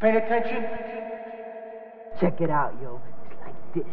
Paying attention? Check it out, yo. It's like this.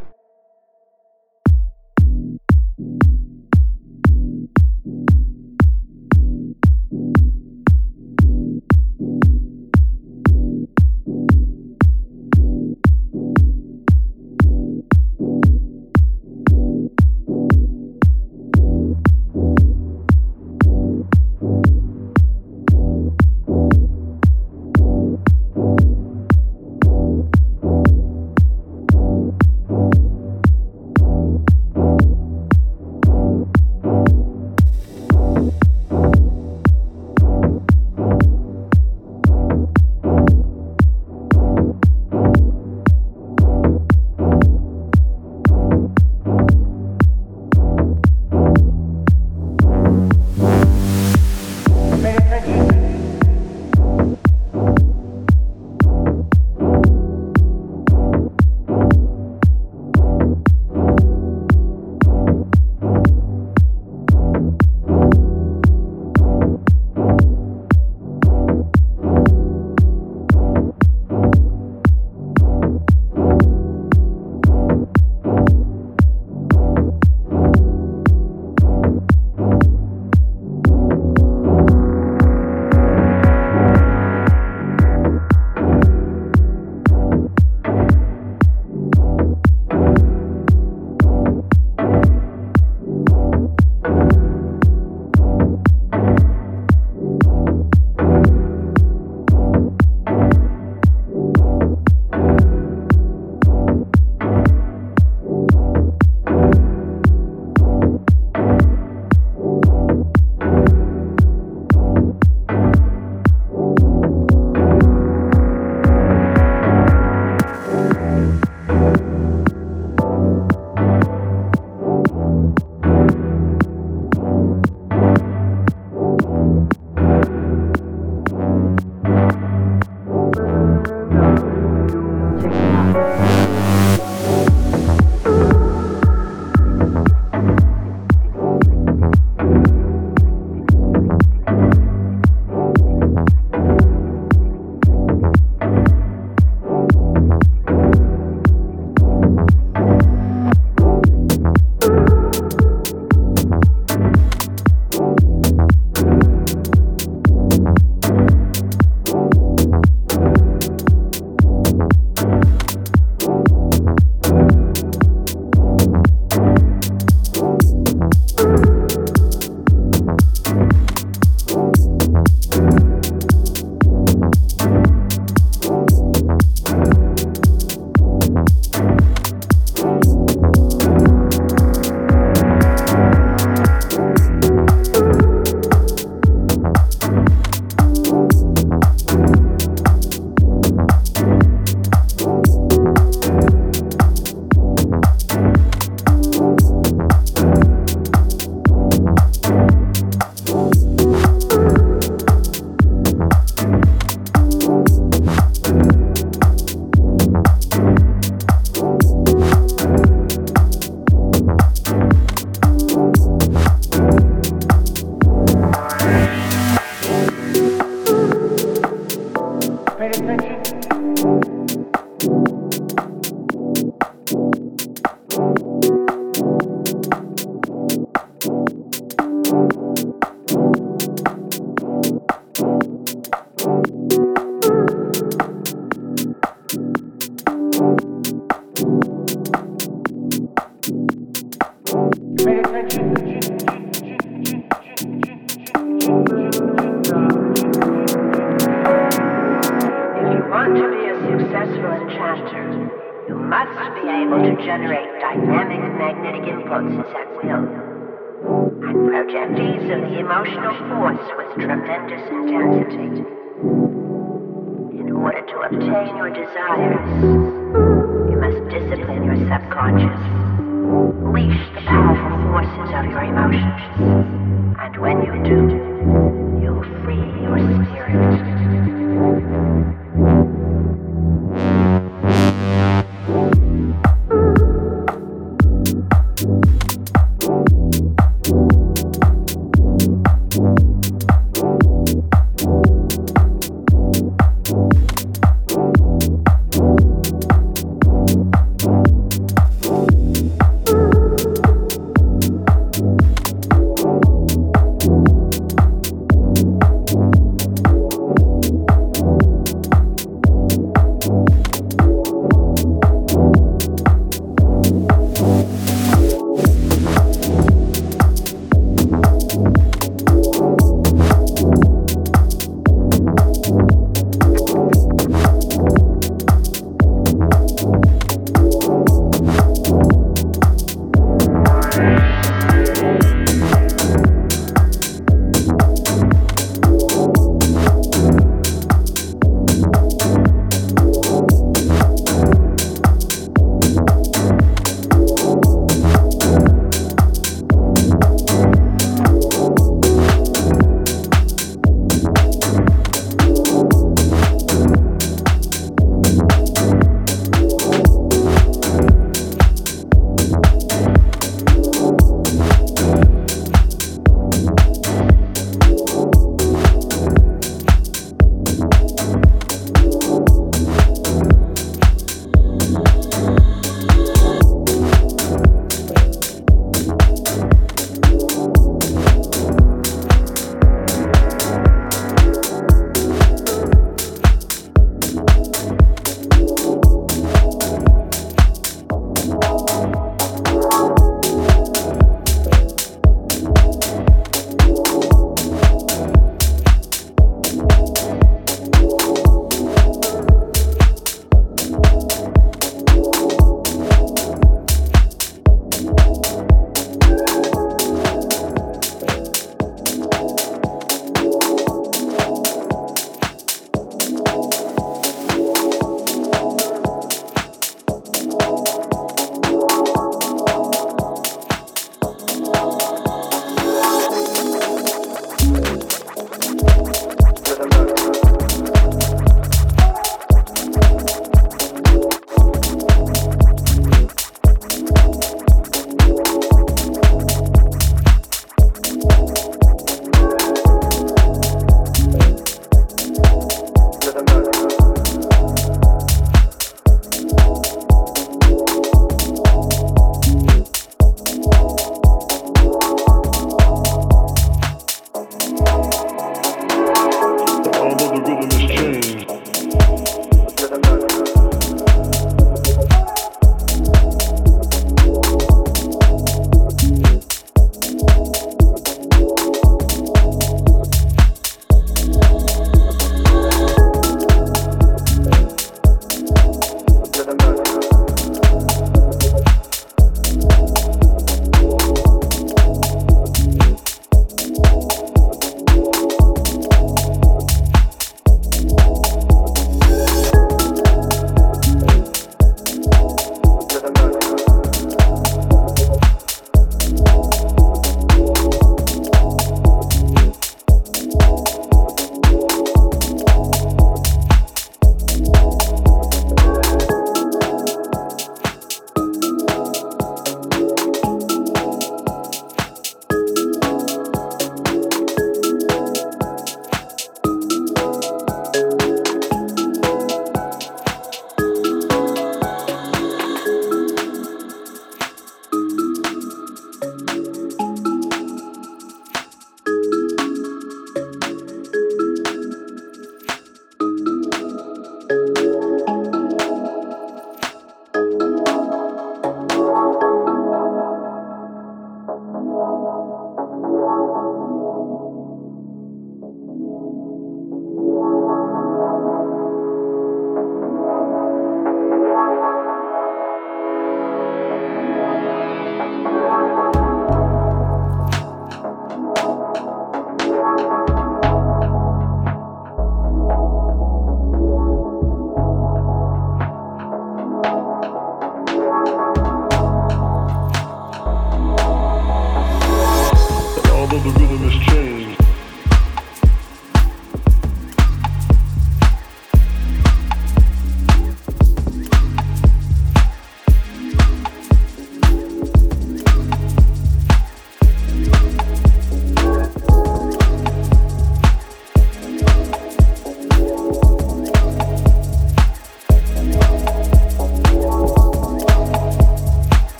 until the rhythm is changed.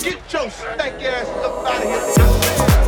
Get your stank ass up out of here.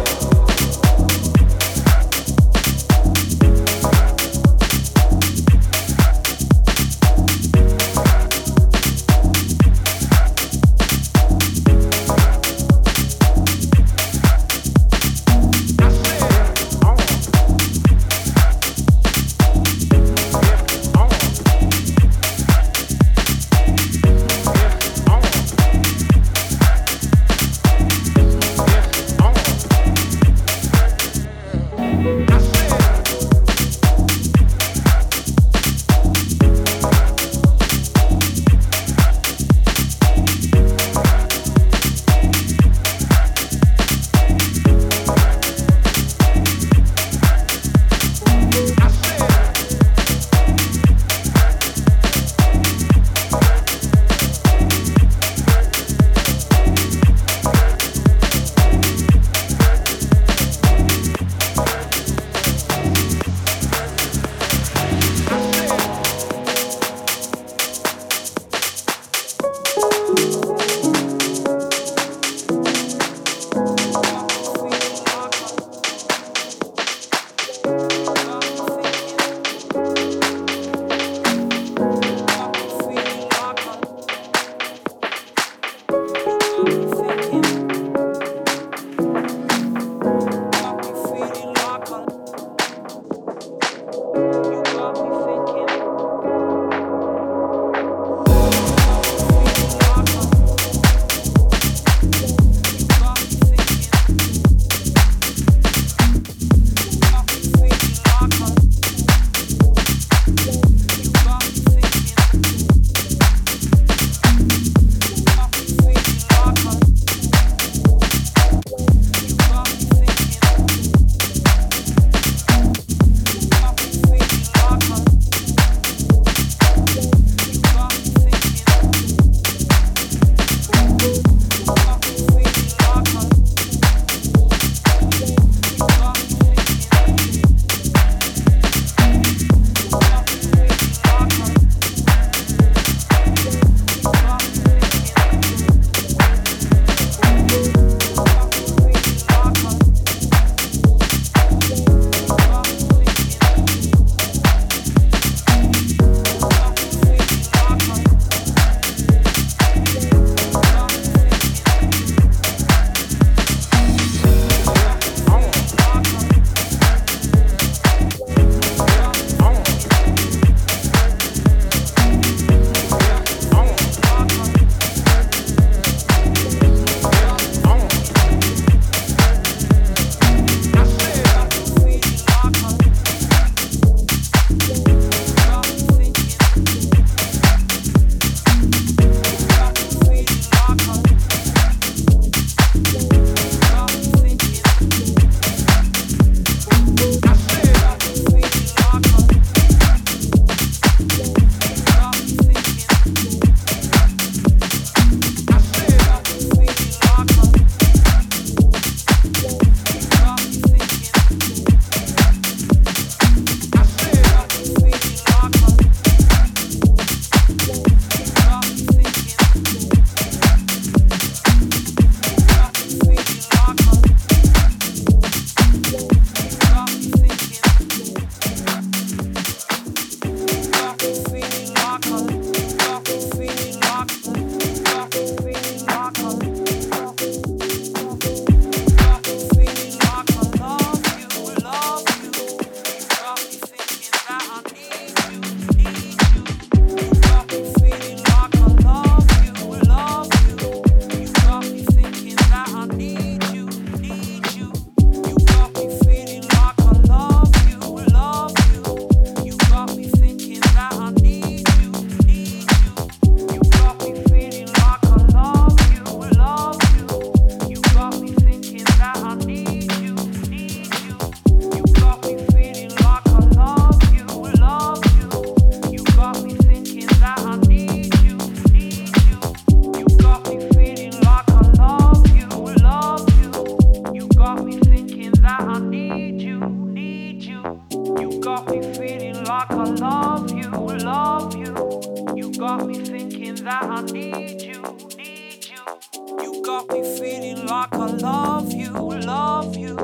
got me feeling like I love you, love you.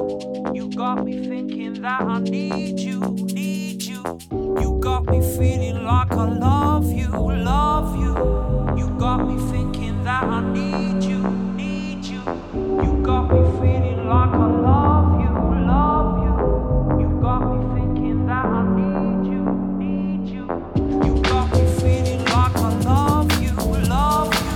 You got me thinking that I need you, need you. You got me feeling like I love you, love you. You got me thinking that I need you, need you. You got me feeling like I love you, love you. You got me thinking that I need you, need you. You got me feeling like I love you, love you.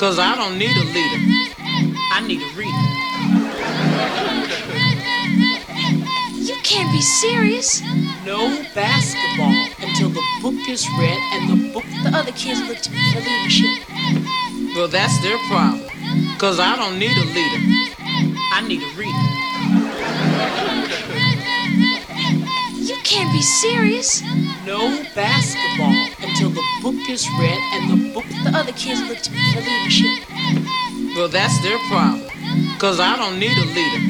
'Cause I don't need a leader. I need a reader. You can't be serious. No basketball until the book is read and the book... The other kids look to me for leadership. Well, that's their problem. 'Cause I don't need a leader. I need a reader. You can't be serious. No basketball until the book is read and the book... The other kids look to me for leadership. Well, that's their problem. 'Cause I don't need a leader.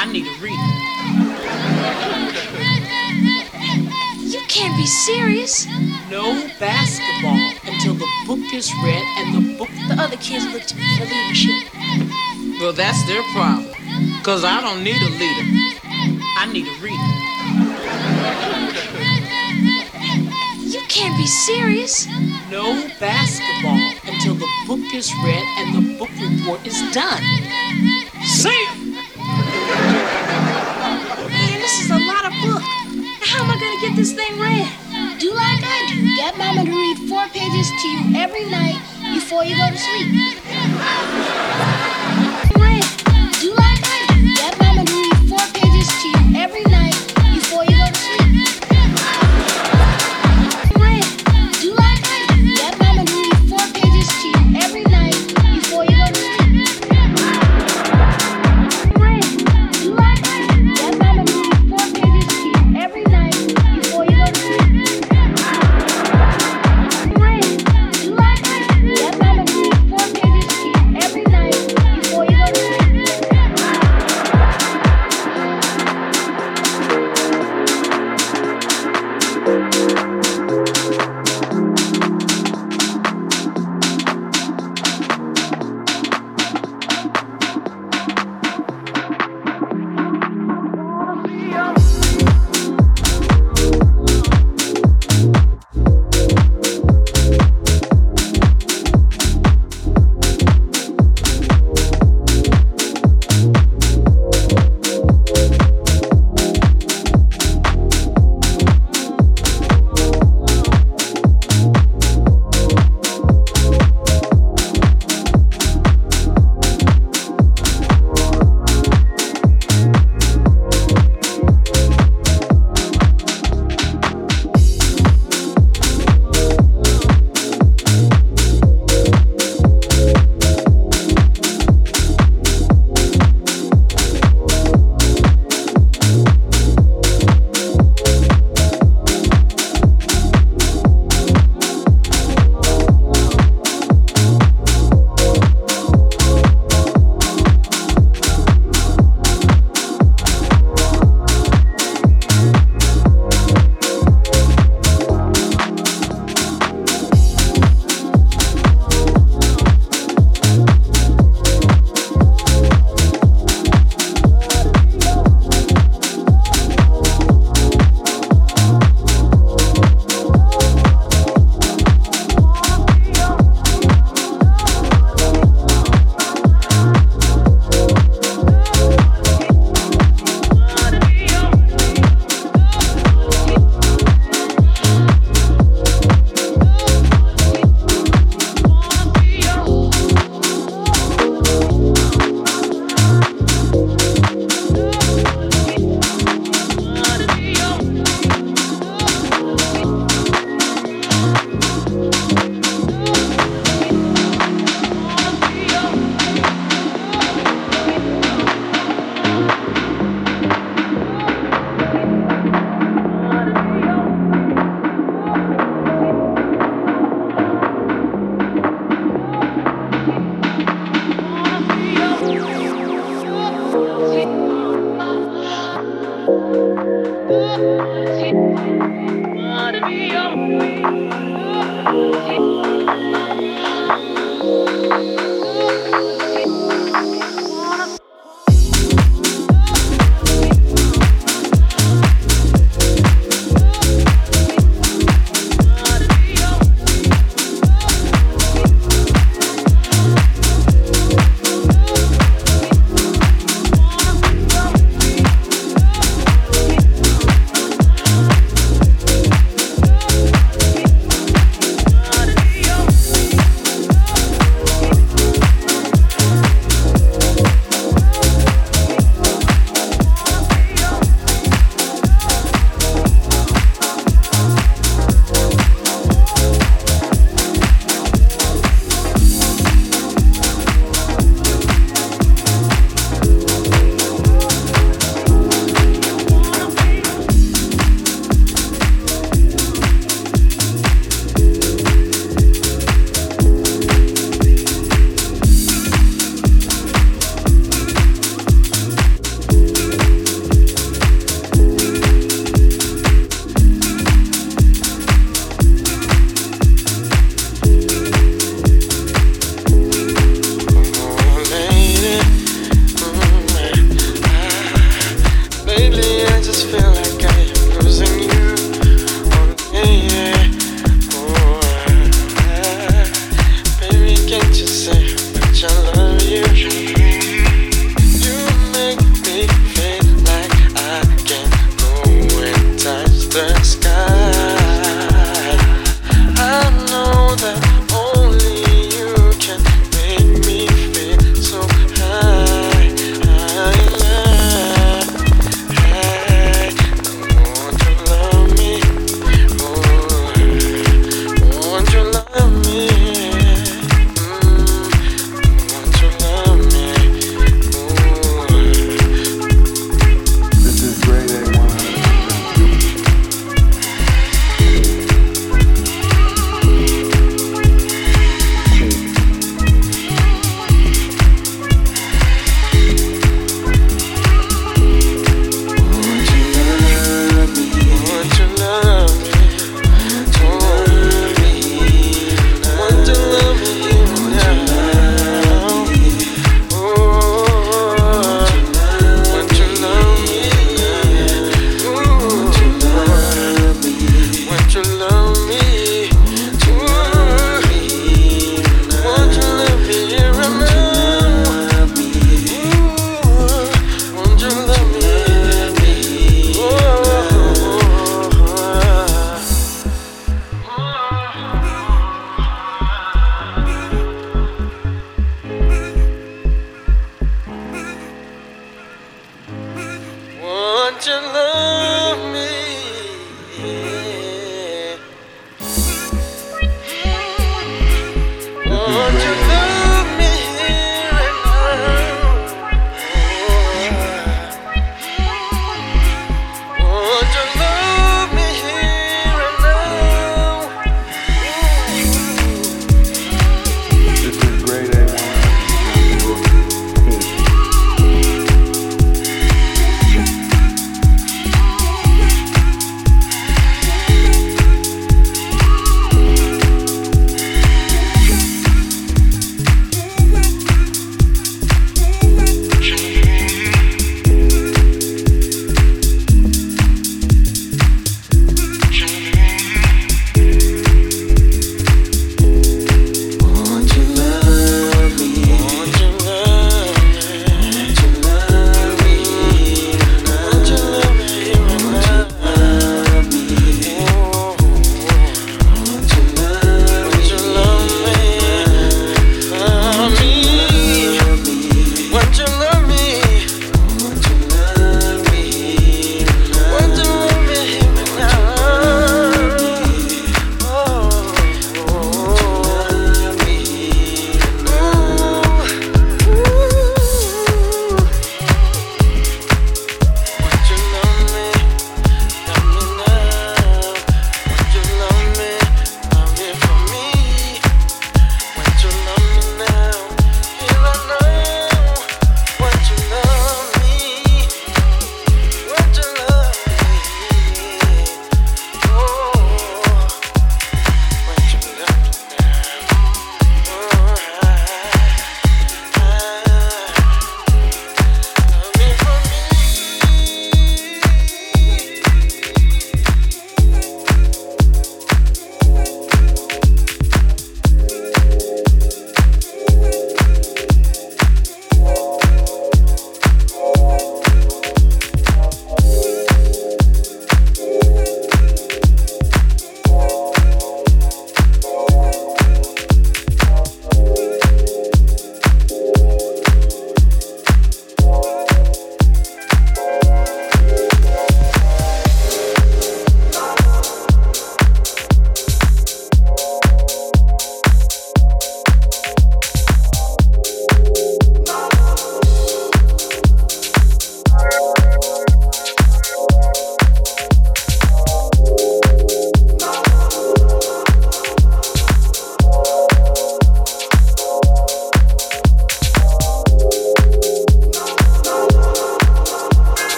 I need a reader. You can't be serious. No basketball until the book is read and the book... The other kids look to me for leadership. Well, that's their problem. 'Cause I don't need a leader. I need a reader. You can't be serious. No basketball until the book is read and the book report is done. Sam! Man, this is a lot of book. How am I gonna get this thing read? Do like I do. Get Mama to read 4 pages to you every night before you go to sleep. Every night.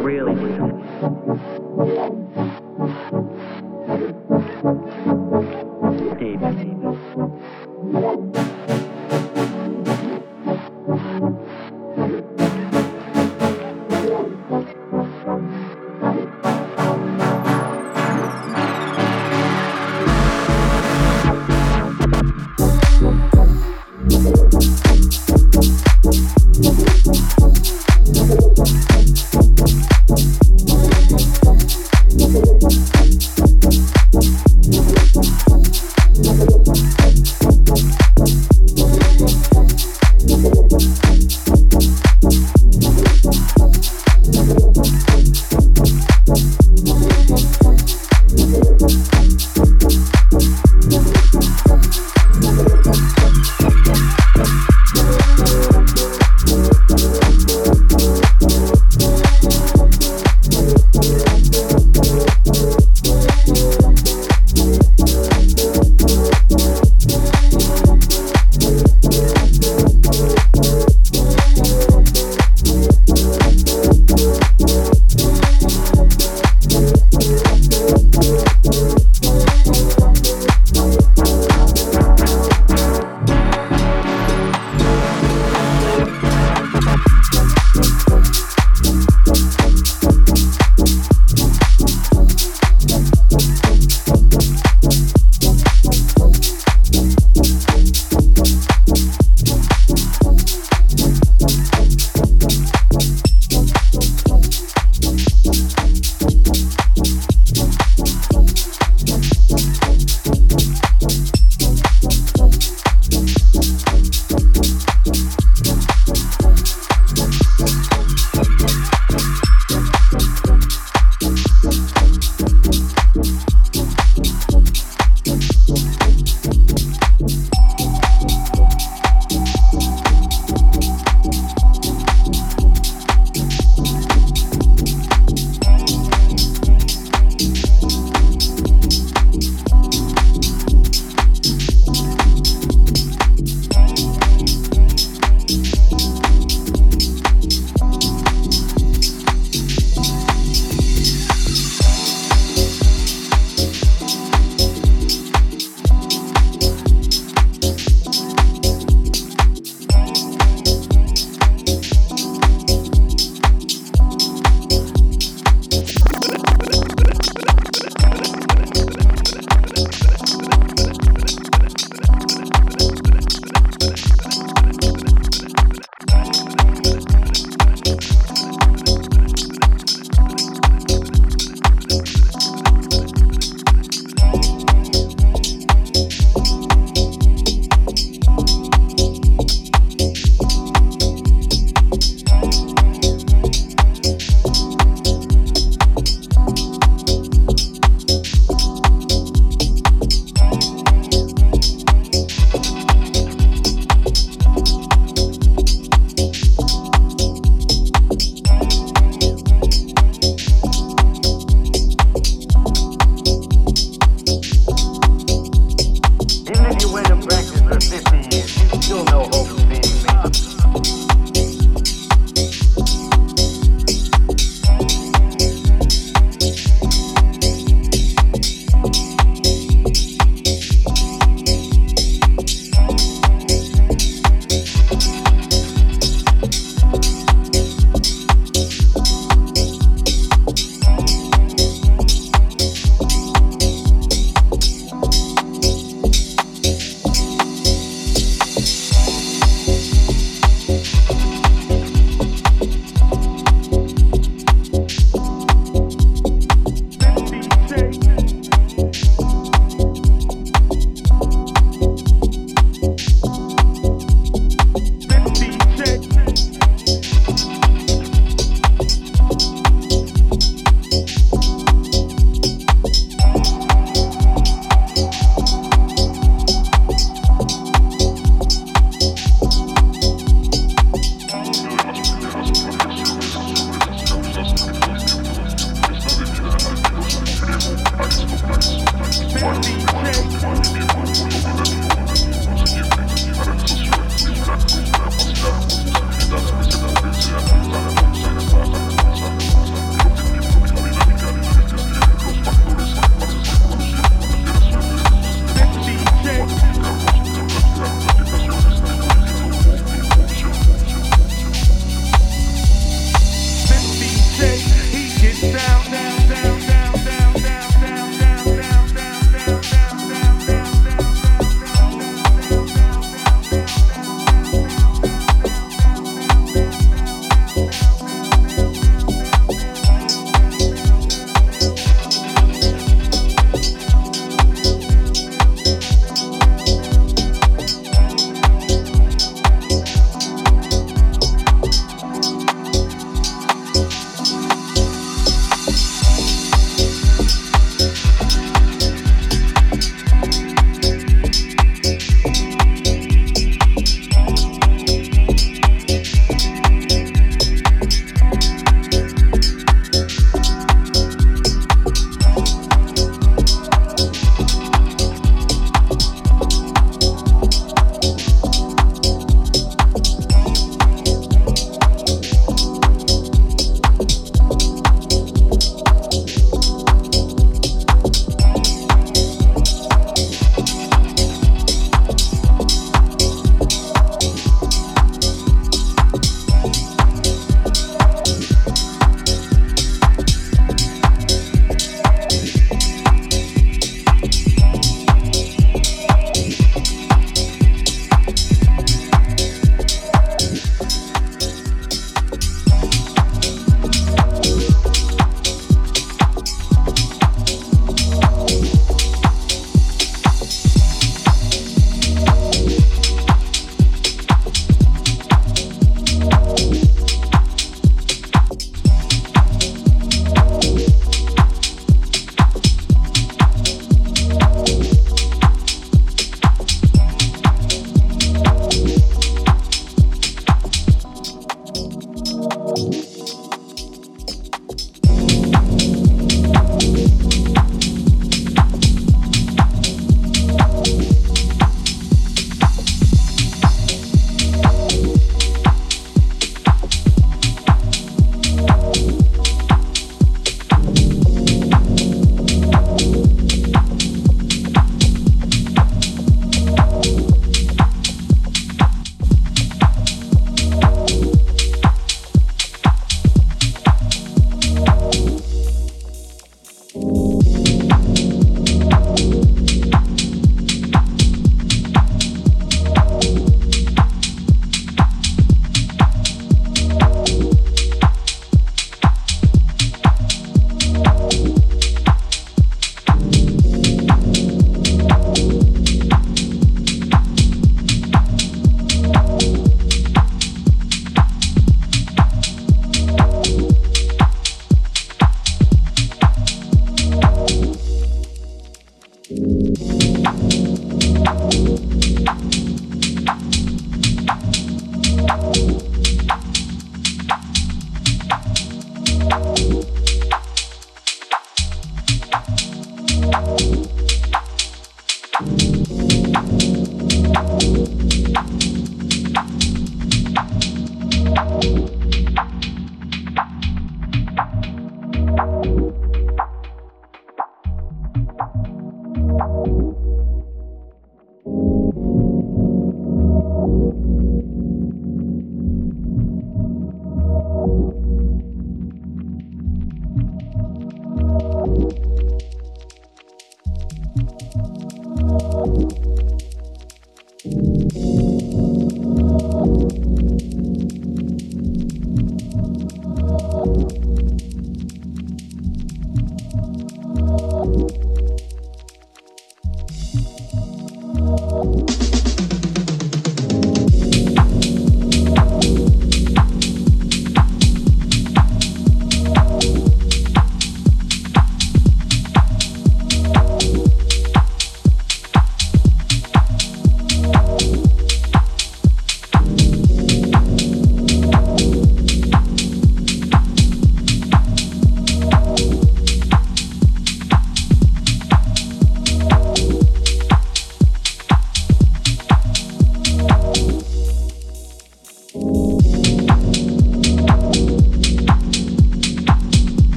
really deep.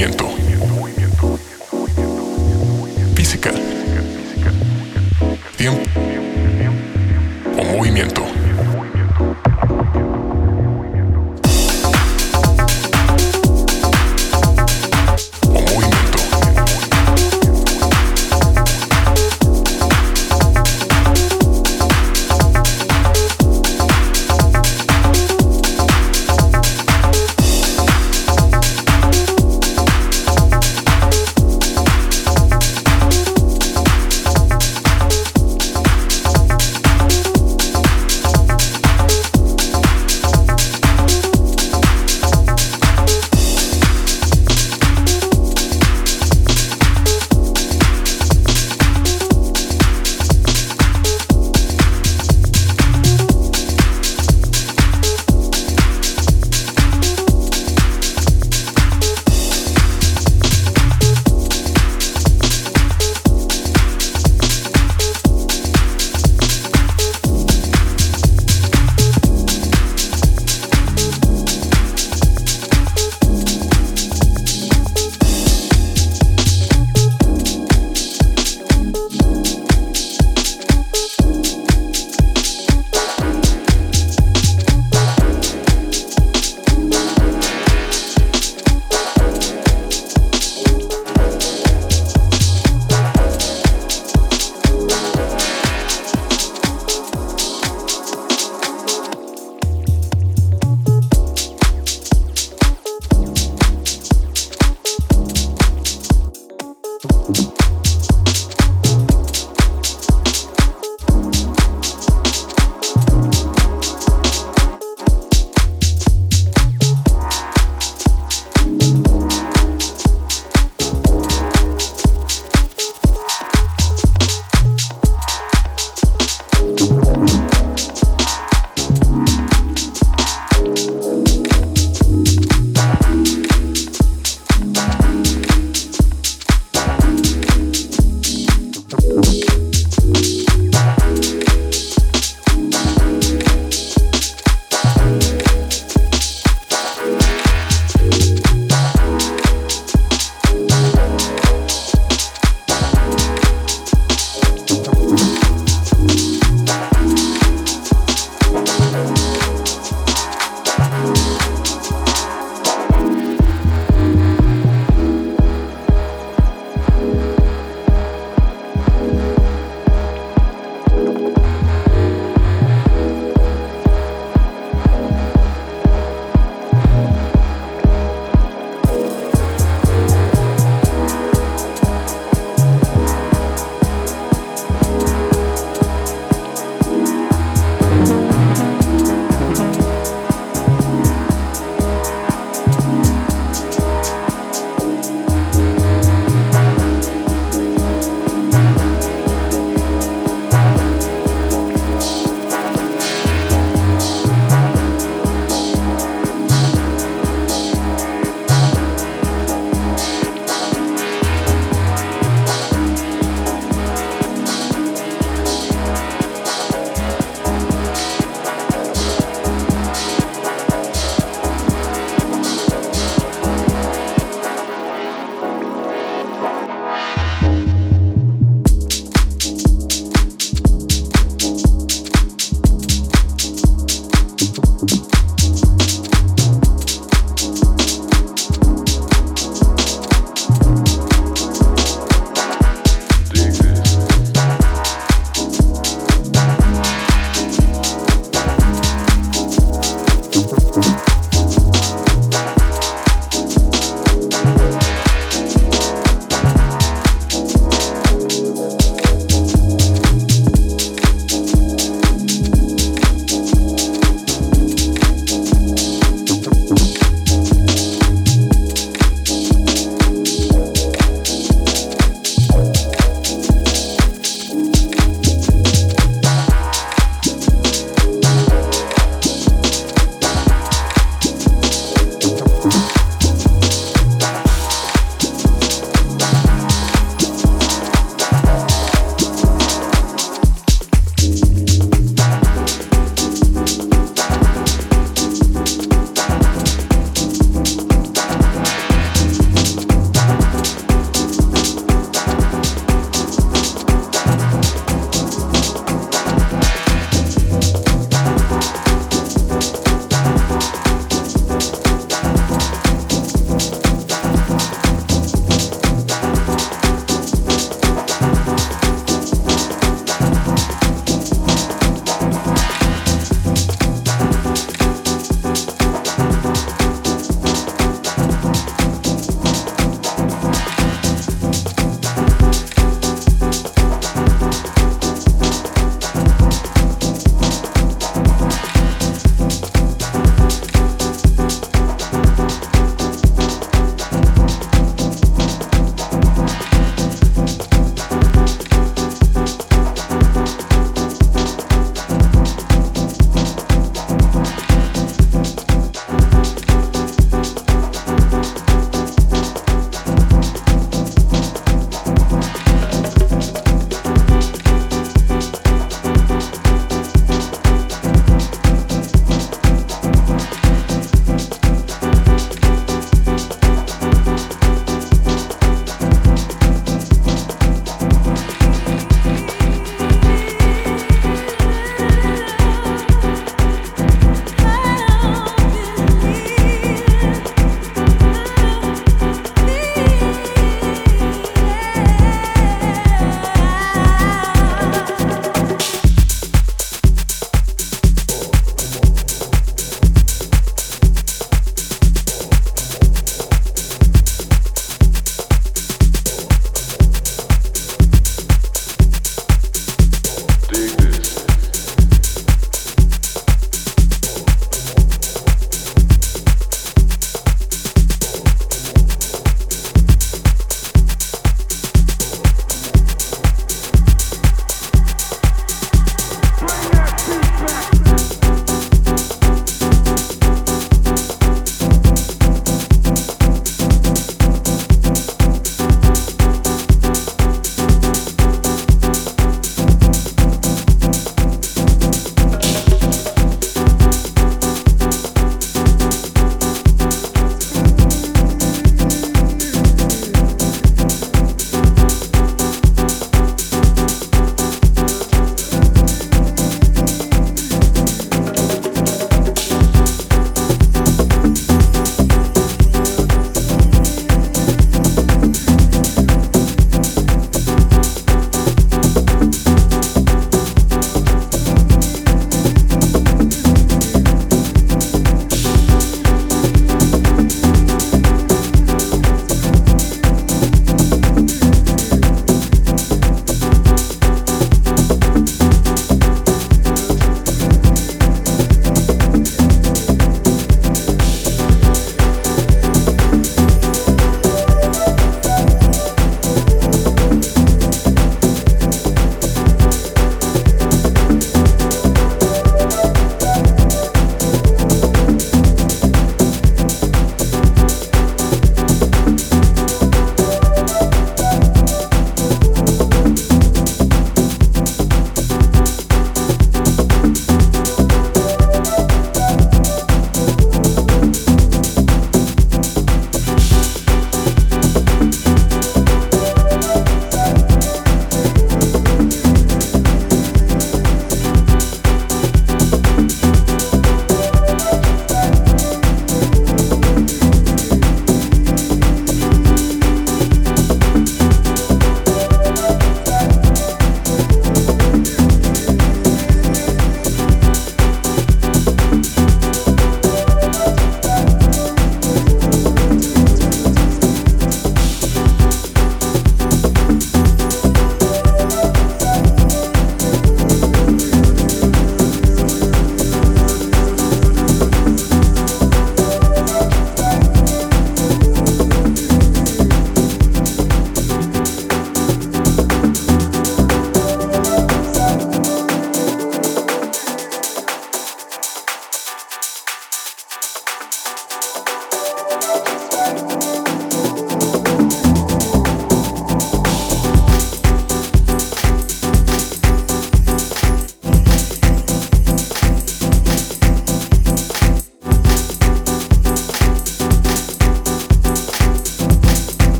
movimiento. Física. Tiempo o movimiento.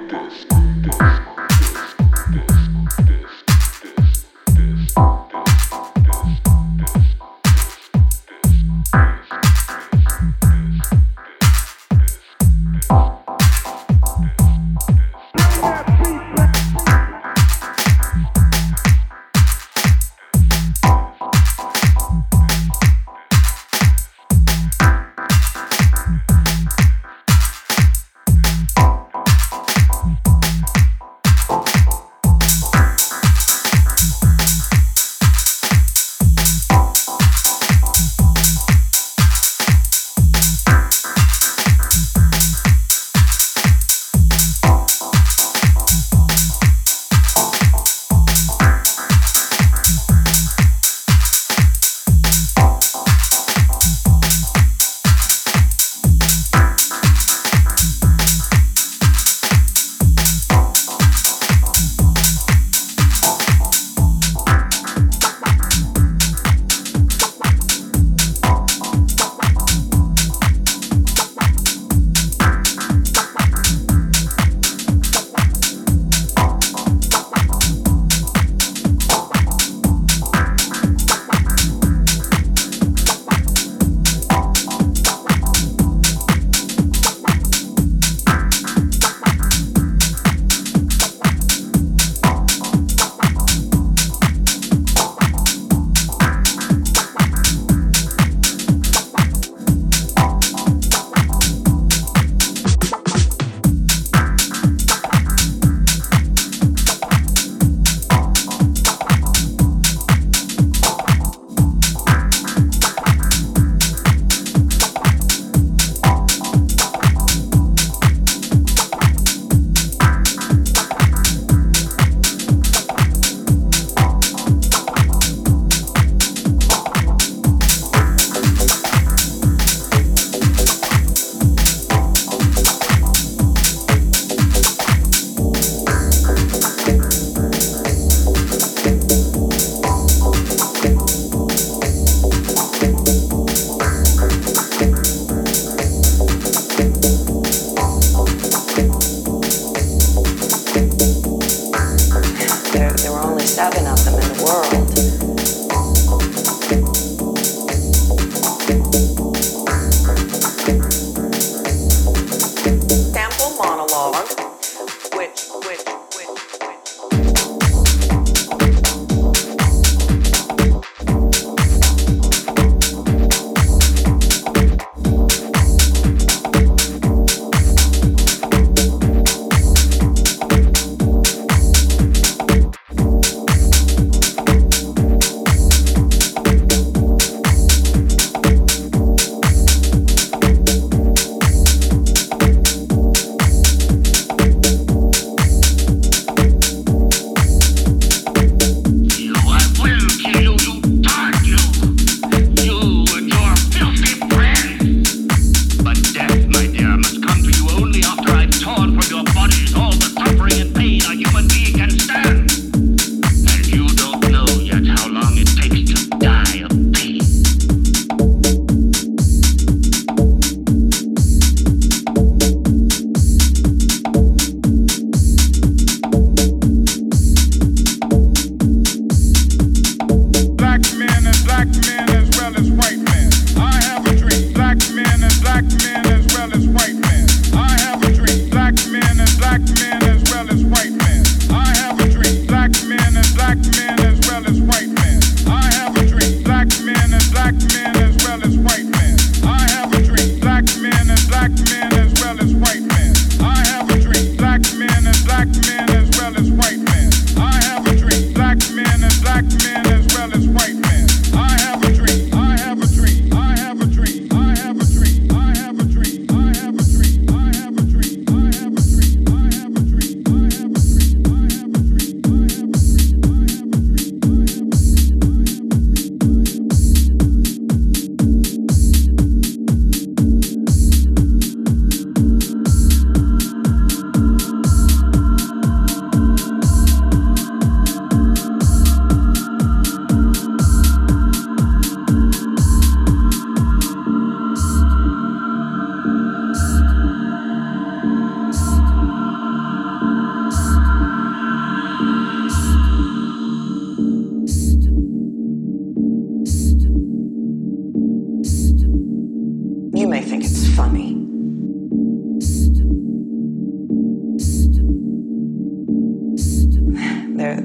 like this.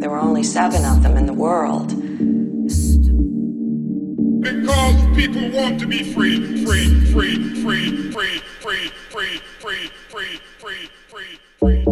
There were only 7 of them in the world. Because people want to be free, free, free, free, free, free, free, free, free, free, free, free.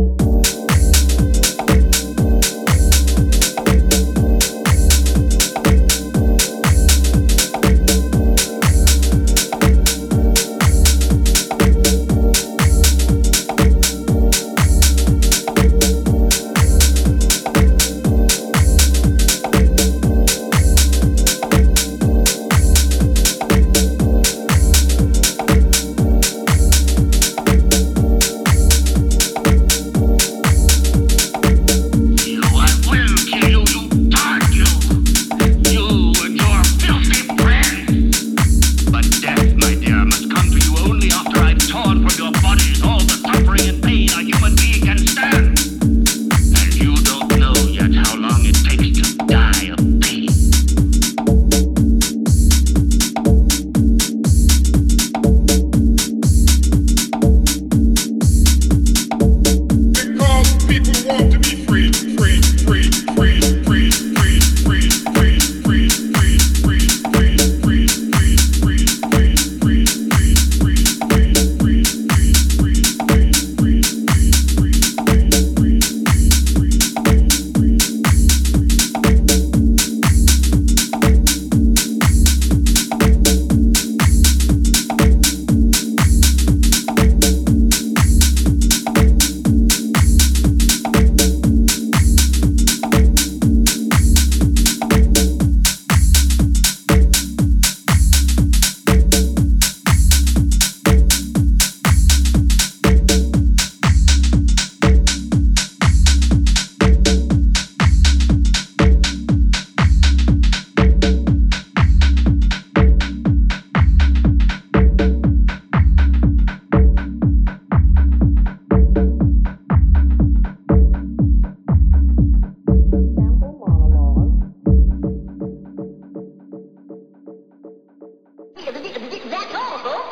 That's awful.